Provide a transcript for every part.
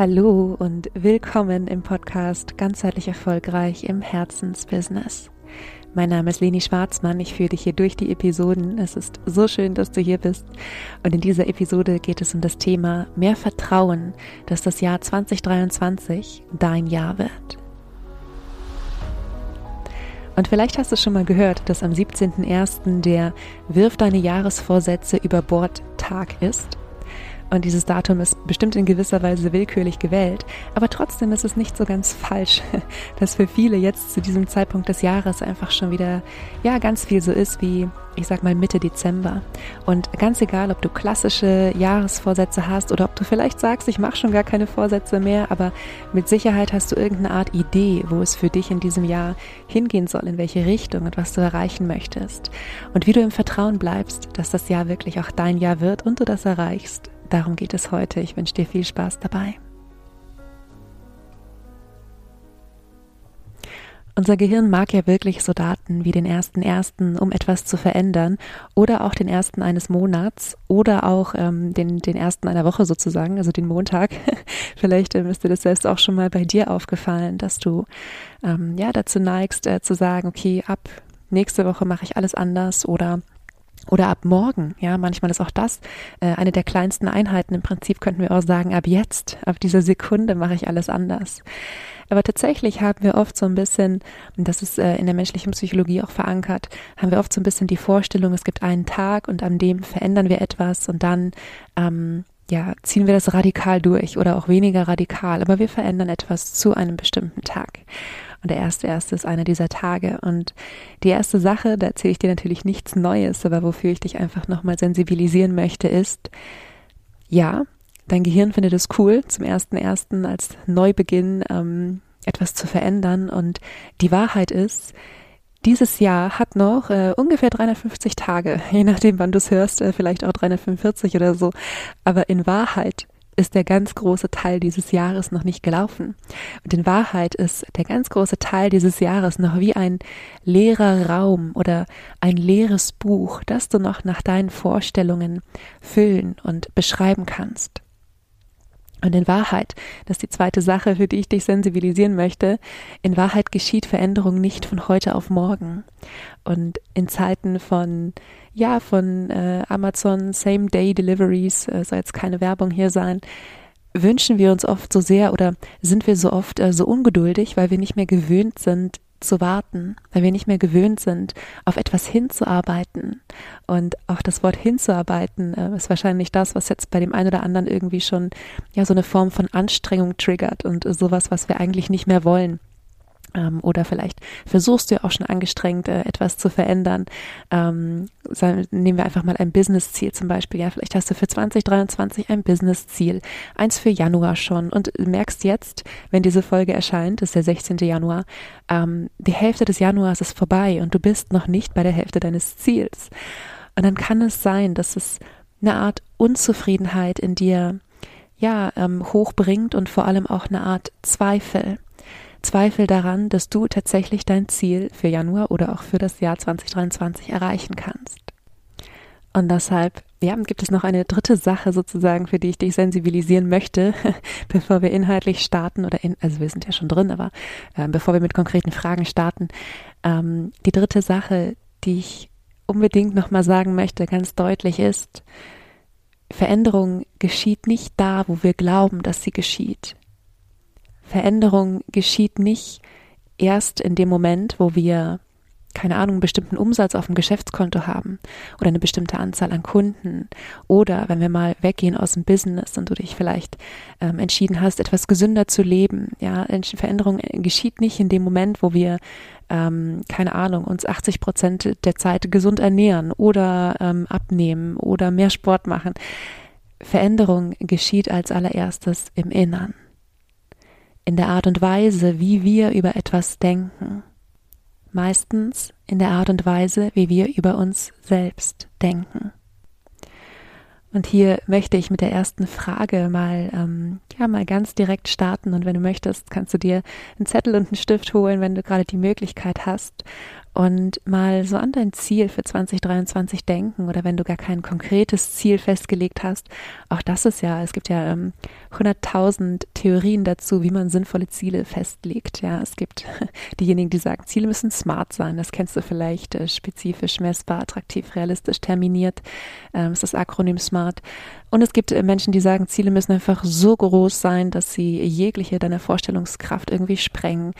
Hallo und willkommen im Podcast Ganzheitlich Erfolgreich im Herzensbusiness. Mein Name ist Leni Schwarzmann, ich führe dich hier durch die Episoden. Es ist so schön, dass du hier bist. Und in dieser Episode geht es um das Thema mehr Vertrauen, dass das Jahr 2023 dein Jahr wird. Und vielleicht hast du schon mal gehört, dass am 17.01. der Wirf deine Jahresvorsätze über Bord Tag ist. Und dieses Datum ist bestimmt in gewisser Weise willkürlich gewählt, aber trotzdem ist es nicht so ganz falsch, dass für viele jetzt zu diesem Zeitpunkt des Jahres einfach schon wieder ganz viel so ist wie, ich sag mal, Mitte Dezember. Und ganz egal, ob du klassische Jahresvorsätze hast oder ob du vielleicht sagst, ich mache schon gar keine Vorsätze mehr, aber mit Sicherheit hast du irgendeine Art Idee, wo es für dich in diesem Jahr hingehen soll, in welche Richtung und was du erreichen möchtest. Und wie du im Vertrauen bleibst, dass das Jahr wirklich auch dein Jahr wird und du das erreichst. Darum geht es heute. Ich wünsche dir viel Spaß dabei. Unser Gehirn mag ja wirklich so Daten wie den 1.1., um etwas zu verändern, oder auch den 1. eines Monats oder auch den 1. einer Woche sozusagen, also den Montag. Vielleicht ist dir das selbst auch schon mal bei dir aufgefallen, dass du dazu neigst, zu sagen, okay, ab nächste Woche mache ich alles anders oder ab morgen, manchmal ist auch das eine der kleinsten Einheiten. Im Prinzip könnten wir auch sagen, ab jetzt, ab dieser Sekunde mache ich alles anders. Aber tatsächlich haben wir oft so ein bisschen, und das ist in der menschlichen Psychologie auch verankert, haben wir oft so ein bisschen die Vorstellung, es gibt einen Tag und an dem verändern wir etwas und dann ziehen wir das radikal durch oder auch weniger radikal, aber wir verändern etwas zu einem bestimmten Tag. Und der 1.1. ist einer dieser Tage. Und die erste Sache, da erzähle ich dir natürlich nichts Neues, aber wofür ich dich einfach nochmal sensibilisieren möchte, ist, dein Gehirn findet es cool, zum 1.1. als Neubeginn etwas zu verändern. Und die Wahrheit ist, dieses Jahr hat noch ungefähr 350 Tage, je nachdem wann du es hörst, vielleicht auch 345 oder so. Aber in Wahrheit ist der ganz große Teil dieses Jahres noch nicht gelaufen. Und in Wahrheit ist der ganz große Teil dieses Jahres noch wie ein leerer Raum oder ein leeres Buch, das du noch nach deinen Vorstellungen füllen und beschreiben kannst. Und in Wahrheit, das ist die zweite Sache, für die ich dich sensibilisieren möchte, in Wahrheit geschieht Veränderung nicht von heute auf morgen. Und in Zeiten von Amazon Same-Day-Deliveries, soll jetzt keine Werbung hier sein, wünschen wir uns oft so sehr oder sind wir so oft so ungeduldig, weil wir nicht mehr gewöhnt sind zu warten, weil wir nicht mehr gewöhnt sind, auf etwas hinzuarbeiten. Und auch das Wort hinzuarbeiten ist wahrscheinlich das, was jetzt bei dem einen oder anderen irgendwie schon so eine Form von Anstrengung triggert und sowas, was wir eigentlich nicht mehr wollen. Oder vielleicht versuchst du ja auch schon angestrengt, etwas zu verändern. Nehmen wir einfach mal ein Business-Ziel zum Beispiel. Ja, vielleicht hast du für 2023 ein Business-Ziel, eins für Januar schon und merkst jetzt, wenn diese Folge erscheint, das ist der 16. Januar, die Hälfte des Januars ist vorbei und du bist noch nicht bei der Hälfte deines Ziels. Und dann kann es sein, dass es eine Art Unzufriedenheit in dir hochbringt und vor allem auch eine Art Zweifel. Zweifel daran, dass du tatsächlich dein Ziel für Januar oder auch für das Jahr 2023 erreichen kannst. Und deshalb, gibt es noch eine dritte Sache sozusagen, für die ich dich sensibilisieren möchte, bevor wir inhaltlich starten also wir sind ja schon drin, aber bevor wir mit konkreten Fragen starten. Die dritte Sache, die ich unbedingt nochmal sagen möchte, ganz deutlich ist, Veränderung geschieht nicht da, wo wir glauben, dass sie geschieht. Veränderung geschieht nicht erst in dem Moment, wo wir, keine Ahnung, einen bestimmten Umsatz auf dem Geschäftskonto haben oder eine bestimmte Anzahl an Kunden oder wenn wir mal weggehen aus dem Business und du dich vielleicht entschieden hast, etwas gesünder zu leben. Ja, Veränderung geschieht nicht in dem Moment, wo wir, uns 80% der Zeit gesund ernähren oder abnehmen oder mehr Sport machen. Veränderung geschieht als allererstes im Inneren. In der Art und Weise, wie wir über etwas denken. Meistens in der Art und Weise, wie wir über uns selbst denken. Und hier möchte ich mit der ersten Frage mal ganz direkt starten. Und wenn du möchtest, kannst du dir einen Zettel und einen Stift holen, wenn du gerade die Möglichkeit hast. und mal so an dein Ziel für 2023 denken oder wenn du gar kein konkretes Ziel festgelegt hast, auch das ist ja, es gibt ja 100.000 Theorien dazu, wie man sinnvolle Ziele festlegt. Ja, es gibt diejenigen, die sagen, Ziele müssen smart sein, das kennst du vielleicht, spezifisch, messbar, attraktiv, realistisch, terminiert, ist das Akronym SMART. Und es gibt Menschen, die sagen, Ziele müssen einfach so groß sein, dass sie jegliche deiner Vorstellungskraft irgendwie sprengen.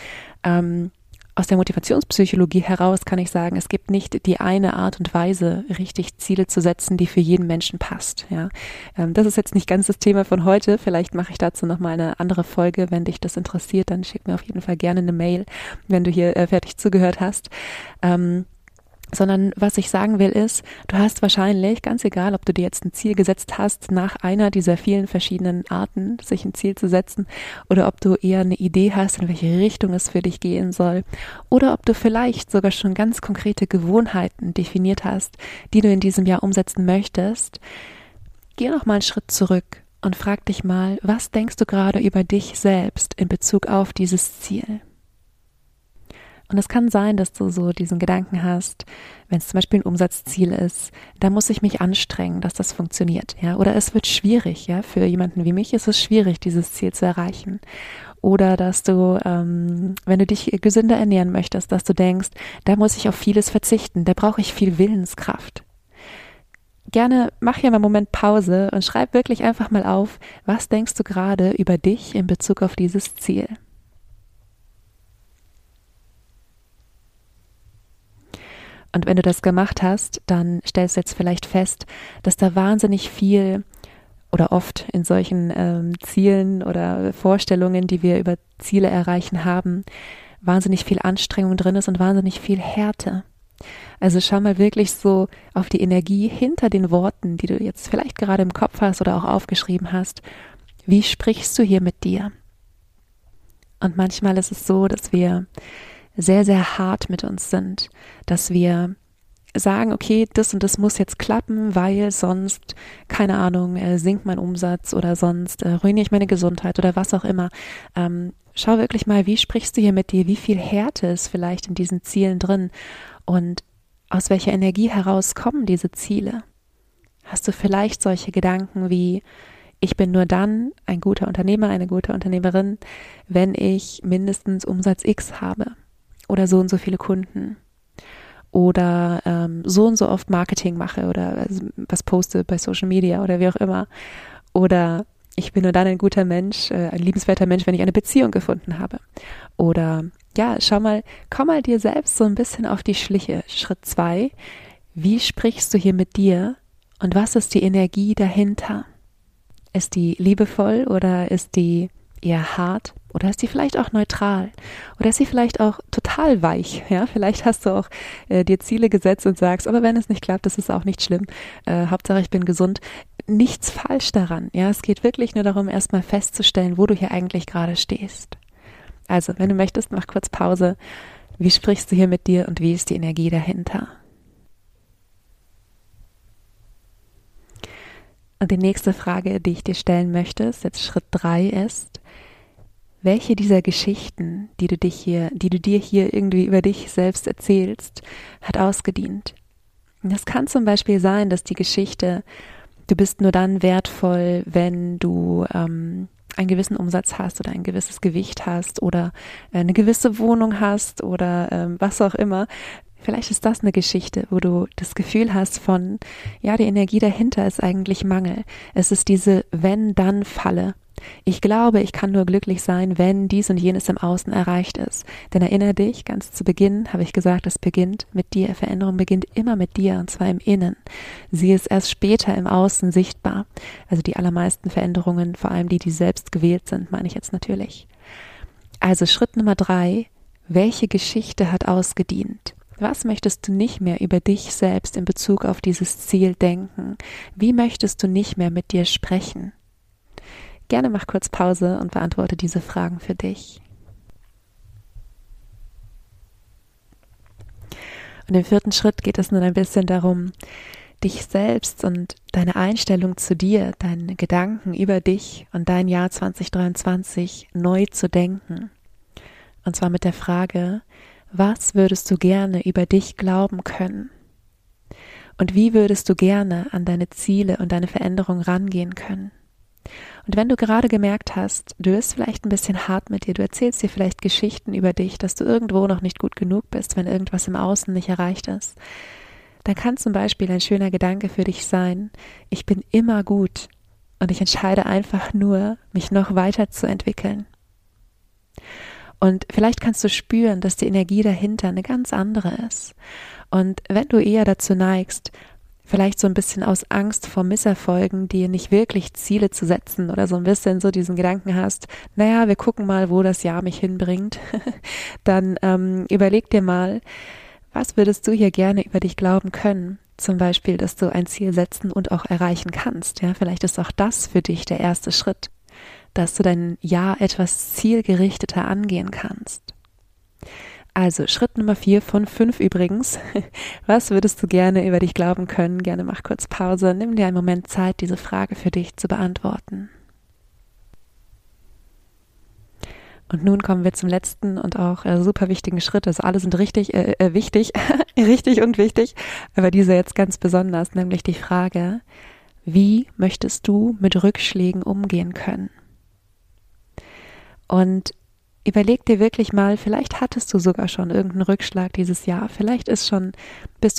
Aus der Motivationspsychologie heraus kann ich sagen, es gibt nicht die eine Art und Weise, richtig Ziele zu setzen, die für jeden Menschen passt. Ja, das ist jetzt nicht ganz das Thema von heute. Vielleicht mache ich dazu nochmal eine andere Folge. Wenn dich das interessiert, dann schick mir auf jeden Fall gerne eine Mail, wenn du hier fertig zugehört hast. Sondern was ich sagen will ist, du hast wahrscheinlich, ganz egal, ob du dir jetzt ein Ziel gesetzt hast, nach einer dieser vielen verschiedenen Arten, sich ein Ziel zu setzen, oder ob du eher eine Idee hast, in welche Richtung es für dich gehen soll, oder ob du vielleicht sogar schon ganz konkrete Gewohnheiten definiert hast, die du in diesem Jahr umsetzen möchtest, geh noch mal einen Schritt zurück und frag dich mal, was denkst du gerade über dich selbst in Bezug auf dieses Ziel? Und es kann sein, dass du so diesen Gedanken hast, wenn es zum Beispiel ein Umsatzziel ist, da muss ich mich anstrengen, dass das funktioniert, ja, oder es wird schwierig, ja, für jemanden wie mich ist es schwierig, dieses Ziel zu erreichen. Oder dass du, wenn du dich gesünder ernähren möchtest, dass du denkst, da muss ich auf vieles verzichten, da brauche ich viel Willenskraft. Gerne mach hier mal einen Moment Pause und schreib wirklich einfach mal auf, was denkst du gerade über dich in Bezug auf dieses Ziel? Und wenn du das gemacht hast, dann stellst du jetzt vielleicht fest, dass da wahnsinnig viel oder oft in solchen Zielen oder Vorstellungen, die wir über Ziele erreichen haben, wahnsinnig viel Anstrengung drin ist und wahnsinnig viel Härte. Also schau mal wirklich so auf die Energie hinter den Worten, die du jetzt vielleicht gerade im Kopf hast oder auch aufgeschrieben hast. Wie sprichst du hier mit dir? Und manchmal ist es so, dass wir sehr, sehr hart mit uns sind, dass wir sagen, okay, das und das muss jetzt klappen, weil sonst, keine Ahnung, sinkt mein Umsatz oder sonst ruiniere ich meine Gesundheit oder was auch immer. Schau wirklich mal, wie sprichst du hier mit dir, wie viel Härte ist vielleicht in diesen Zielen drin und aus welcher Energie heraus kommen diese Ziele? Hast du vielleicht solche Gedanken wie, ich bin nur dann ein guter Unternehmer, eine gute Unternehmerin, wenn ich mindestens Umsatz X habe? Oder so und so viele Kunden oder so und so oft Marketing mache oder was poste bei Social Media oder wie auch immer. Oder ich bin nur dann ein guter Mensch, ein liebenswerter Mensch, wenn ich eine Beziehung gefunden habe. Oder ja, schau mal, komm mal dir selbst so ein bisschen auf die Schliche. Schritt 2, wie sprichst du hier mit dir und was ist die Energie dahinter? Ist die liebevoll oder ist die eher hart? Oder ist sie vielleicht auch neutral? Oder ist sie vielleicht auch total weich? Ja, vielleicht hast du auch dir Ziele gesetzt und sagst, aber wenn es nicht klappt, das ist auch nicht schlimm. Hauptsache, ich bin gesund. Nichts falsch daran. Ja, es geht wirklich nur darum, erstmal festzustellen, wo du hier eigentlich gerade stehst. Also, wenn du möchtest, mach kurz Pause. Wie sprichst du hier mit dir und wie ist die Energie dahinter? Und die nächste Frage, die ich dir stellen möchte, ist jetzt Schritt 3 ist, welche dieser Geschichten, die du dir hier irgendwie über dich selbst erzählst, hat ausgedient? Das kann zum Beispiel sein, dass die Geschichte, du bist nur dann wertvoll, wenn du einen gewissen Umsatz hast oder ein gewisses Gewicht hast oder eine gewisse Wohnung hast oder was auch immer. Vielleicht ist das eine Geschichte, wo du das Gefühl hast von, ja, die Energie dahinter ist eigentlich Mangel. Es ist diese Wenn-Dann-Falle. Ich glaube, ich kann nur glücklich sein, wenn dies und jenes im Außen erreicht ist. Denn erinnere dich, ganz zu Beginn habe ich gesagt, es beginnt mit dir. Veränderung beginnt immer mit dir und zwar im Innen. Sie ist erst später im Außen sichtbar. Also die allermeisten Veränderungen, vor allem die selbst gewählt sind, meine ich jetzt natürlich. Also Schritt Nummer 3, welche Geschichte hat ausgedient? Was möchtest du nicht mehr über dich selbst in Bezug auf dieses Ziel denken? Wie möchtest du nicht mehr mit dir sprechen? Gerne mach kurz Pause und beantworte diese Fragen für dich. Und im 4. Schritt geht es nun ein bisschen darum, dich selbst und deine Einstellung zu dir, deine Gedanken über dich und dein Jahr 2023 neu zu denken. Und zwar mit der Frage, Was würdest du gerne über dich glauben können? Und wie würdest du gerne an deine Ziele und deine Veränderung rangehen können? Und wenn du gerade gemerkt hast, du bist vielleicht ein bisschen hart mit dir, du erzählst dir vielleicht Geschichten über dich, dass du irgendwo noch nicht gut genug bist, wenn irgendwas im Außen nicht erreicht ist, dann kann zum Beispiel ein schöner Gedanke für dich sein: Ich bin immer gut und ich entscheide einfach nur, mich noch weiter zu entwickeln. Und vielleicht kannst du spüren, dass die Energie dahinter eine ganz andere ist. Und wenn du eher dazu neigst, vielleicht so ein bisschen aus Angst vor Misserfolgen, dir nicht wirklich Ziele zu setzen oder so ein bisschen so diesen Gedanken hast, naja, wir gucken mal, wo das Jahr mich hinbringt, dann überleg dir mal, was würdest du hier gerne über dich glauben können? Zum Beispiel, dass du ein Ziel setzen und auch erreichen kannst. Ja, vielleicht ist auch das für dich der erste Schritt, dass du dein Jahr etwas zielgerichteter angehen kannst. Also Schritt Nummer 4 von 5 übrigens. Was würdest du gerne über dich glauben können? Gerne mach kurz Pause, nimm dir einen Moment Zeit, diese Frage für dich zu beantworten. Und nun kommen wir zum letzten und auch super wichtigen Schritt. Also alle sind richtig und wichtig, aber dieser jetzt ganz besonders, nämlich die Frage: Wie möchtest du mit Rückschlägen umgehen können? Und überleg dir wirklich mal, vielleicht hattest du sogar schon irgendeinen Rückschlag dieses Jahr, vielleicht bist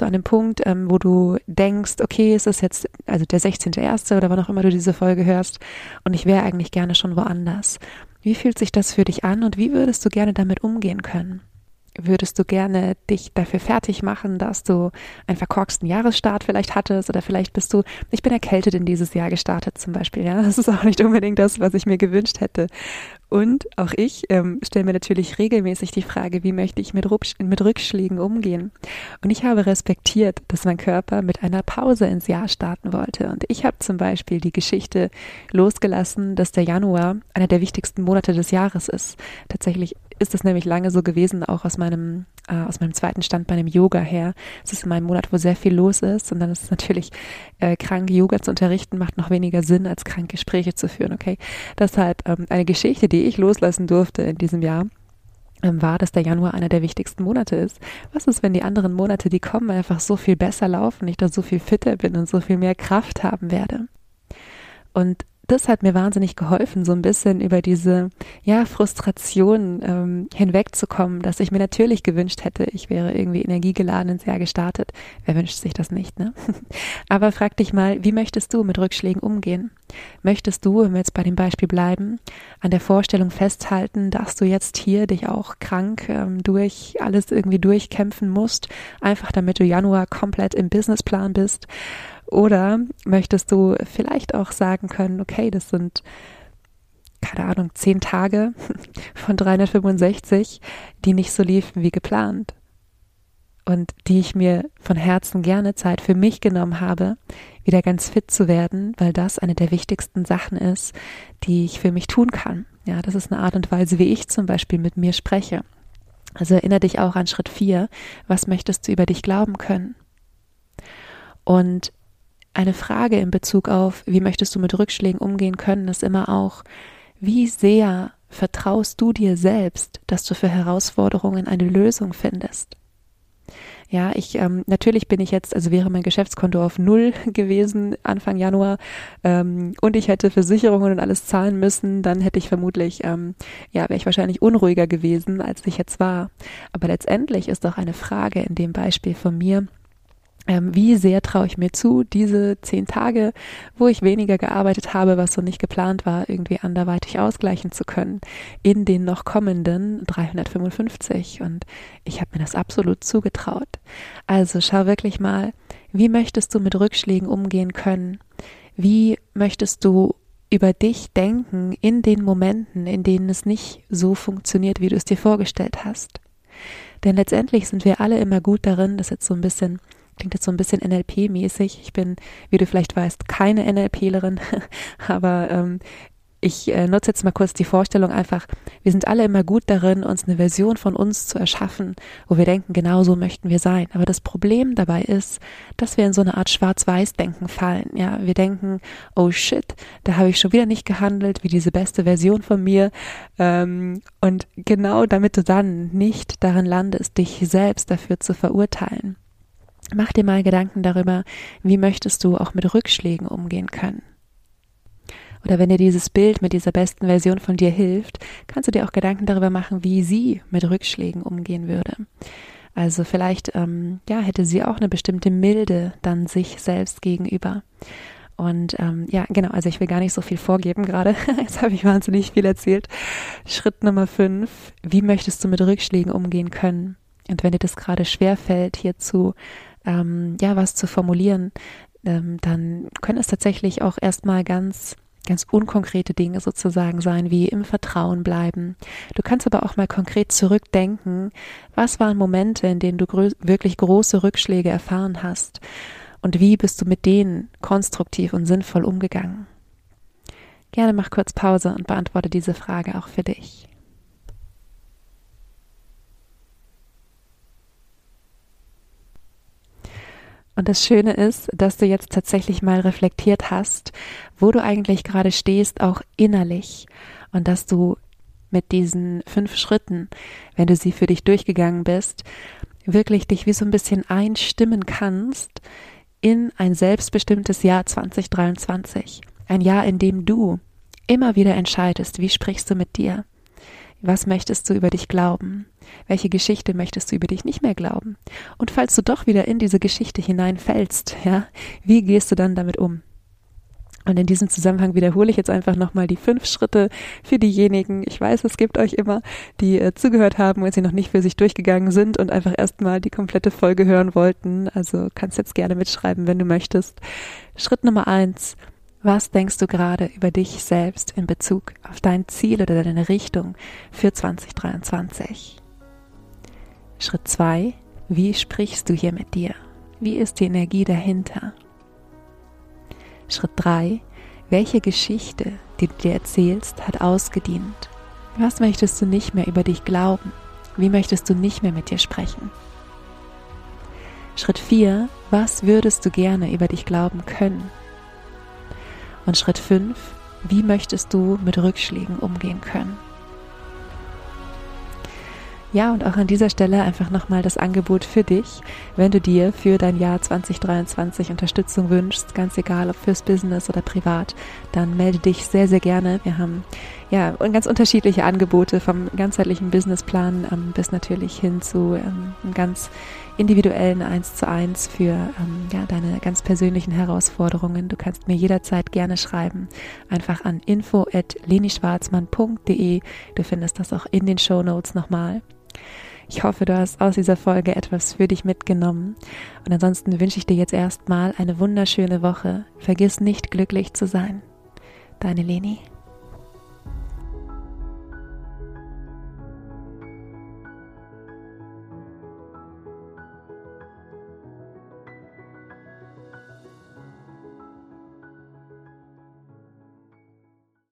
du an dem Punkt, wo du denkst, okay, es ist jetzt also der 16.01. oder wann auch immer du diese Folge hörst und ich wäre eigentlich gerne schon woanders. Wie fühlt sich das für dich an und wie würdest du gerne damit umgehen können? Würdest du gerne dich dafür fertig machen, dass du einen verkorksten Jahresstart vielleicht hattest oder vielleicht ich bin erkältet in dieses Jahr gestartet zum Beispiel, ja, das ist auch nicht unbedingt das, was ich mir gewünscht hätte. Und auch ich stelle mir natürlich regelmäßig die Frage, wie möchte ich mit Rückschlägen umgehen? Und ich habe respektiert, dass mein Körper mit einer Pause ins Jahr starten wollte. Und ich habe zum Beispiel die Geschichte losgelassen, dass der Januar einer der wichtigsten Monate des Jahres ist. Tatsächlich ist es nämlich lange so gewesen, auch aus meinem zweiten Stand bei einem Yoga her. Es ist immer ein Monat, wo sehr viel los ist und dann ist es natürlich krank Yoga zu unterrichten, macht noch weniger Sinn, als krank Gespräche zu führen, okay? Deshalb eine Geschichte, die ich loslassen durfte in diesem Jahr, war, dass der Januar einer der wichtigsten Monate ist. Was ist, wenn die anderen Monate, die kommen, einfach so viel besser laufen, ich da so viel fitter bin und so viel mehr Kraft haben werde? Und das hat mir wahnsinnig geholfen, so ein bisschen über diese Frustration hinwegzukommen, dass ich mir natürlich gewünscht hätte, ich wäre irgendwie energiegeladen ins Jahr gestartet. Wer wünscht sich das nicht, ne? Aber frag dich mal, wie möchtest du mit Rückschlägen umgehen? Möchtest du, wenn wir jetzt bei dem Beispiel bleiben, an der Vorstellung festhalten, dass du jetzt hier dich auch krank durch alles irgendwie durchkämpfen musst, einfach damit du Januar komplett im Businessplan bist? Oder möchtest du vielleicht auch sagen können, okay, das sind, keine Ahnung, 10 Tage von 365, die nicht so liefen wie geplant und die ich mir von Herzen gerne Zeit für mich genommen habe, wieder ganz fit zu werden, weil das eine der wichtigsten Sachen ist, die ich für mich tun kann. Ja, das ist eine Art und Weise, wie ich zum Beispiel mit mir spreche. Also erinnere dich auch an Schritt 4, was möchtest du über dich glauben können? Und eine Frage in Bezug auf, wie möchtest du mit Rückschlägen umgehen können, ist immer auch, wie sehr vertraust du dir selbst, dass du für Herausforderungen eine Lösung findest? Ja, natürlich bin ich jetzt, also wäre mein Geschäftskonto auf 0 gewesen Anfang Januar und ich hätte Versicherungen und alles zahlen müssen, dann hätte ich vermutlich, wäre ich wahrscheinlich unruhiger gewesen, als ich jetzt war. Aber letztendlich ist doch eine Frage in dem Beispiel von mir, wie sehr traue ich mir zu, diese 10 Tage, wo ich weniger gearbeitet habe, was so nicht geplant war, irgendwie anderweitig ausgleichen zu können, in den noch kommenden 355. Und ich habe mir das absolut zugetraut. Also schau wirklich mal, wie möchtest du mit Rückschlägen umgehen können? Wie möchtest du über dich denken in den Momenten, in denen es nicht so funktioniert, wie du es dir vorgestellt hast? Denn letztendlich sind wir alle immer gut darin, das jetzt so ein bisschen... Klingt jetzt so ein bisschen NLP-mäßig. Ich bin, wie du vielleicht weißt, keine NLPlerin, aber Ich nutze jetzt mal kurz die Vorstellung einfach, wir sind alle immer gut darin, uns eine Version von uns zu erschaffen, wo wir denken, genau so möchten wir sein. Aber das Problem dabei ist, dass wir in so eine Art Schwarz-Weiß-Denken fallen. Ja, wir denken, oh shit, da habe ich schon wieder nicht gehandelt, wie diese beste Version von mir. Und genau damit du dann nicht darin landest, dich selbst dafür zu verurteilen. Mach dir mal Gedanken darüber, wie möchtest du auch mit Rückschlägen umgehen können. Oder wenn dir dieses Bild mit dieser besten Version von dir hilft, kannst du dir auch Gedanken darüber machen, wie sie mit Rückschlägen umgehen würde. Also vielleicht hätte sie auch eine bestimmte Milde dann sich selbst gegenüber. Und also ich will gar nicht so viel vorgeben gerade, jetzt habe ich wahnsinnig viel erzählt. Schritt Nummer 5, wie möchtest du mit Rückschlägen umgehen können? Und wenn dir das gerade schwerfällt, hierzu was zu formulieren, dann können es tatsächlich auch erstmal ganz unkonkrete Dinge sozusagen sein, wie im Vertrauen bleiben. Du kannst aber auch mal konkret zurückdenken, was waren Momente, in denen du wirklich große Rückschläge erfahren hast und wie bist du mit denen konstruktiv und sinnvoll umgegangen? Gerne mach kurz Pause und beantworte diese Frage auch für dich. Und das Schöne ist, dass du jetzt tatsächlich mal reflektiert hast, wo du eigentlich gerade stehst, auch innerlich. Und dass du mit diesen 5 Schritten, wenn du sie für dich durchgegangen bist, wirklich dich wie so ein bisschen einstimmen kannst in ein selbstbestimmtes Jahr 2023. Ein Jahr, in dem du immer wieder entscheidest, wie sprichst du mit dir? Was möchtest du über dich glauben? Welche Geschichte möchtest du über dich nicht mehr glauben? Und falls du doch wieder in diese Geschichte hineinfällst, ja, wie gehst du dann damit um? Und in diesem Zusammenhang wiederhole ich jetzt einfach nochmal die 5 Schritte für diejenigen, ich weiß, es gibt euch immer, die zugehört haben und sie noch nicht für sich durchgegangen sind und einfach erstmal die komplette Folge hören wollten. Also kannst jetzt gerne mitschreiben, wenn du möchtest. Schritt Nummer 1. Was denkst du gerade über dich selbst in Bezug auf dein Ziel oder deine Richtung für 2023? Schritt 2. Wie sprichst du hier mit dir? Wie ist die Energie dahinter? Schritt 3. Welche Geschichte, die du dir erzählst, hat ausgedient? Was möchtest du nicht mehr über dich glauben? Wie möchtest du nicht mehr mit dir sprechen? Schritt 4. Was würdest du gerne über dich glauben können? Und Schritt 5, wie möchtest du mit Rückschlägen umgehen können? Ja, und auch an dieser Stelle einfach nochmal das Angebot für dich, wenn du dir für dein Jahr 2023 Unterstützung wünschst, ganz egal ob fürs Business oder privat, dann melde dich sehr, sehr gerne. Wir haben ganz unterschiedliche Angebote vom ganzheitlichen Businessplan bis natürlich hin zu einem ganz individuellen 1:1 für deine ganz persönlichen Herausforderungen. Du kannst mir jederzeit gerne schreiben, einfach an info@lenischwarzmann.de. Du findest das auch in den Shownotes nochmal. Ich hoffe, du hast aus dieser Folge etwas für dich mitgenommen. Und ansonsten wünsche ich dir jetzt erstmal eine wunderschöne Woche. Vergiss nicht, glücklich zu sein. Deine Leni.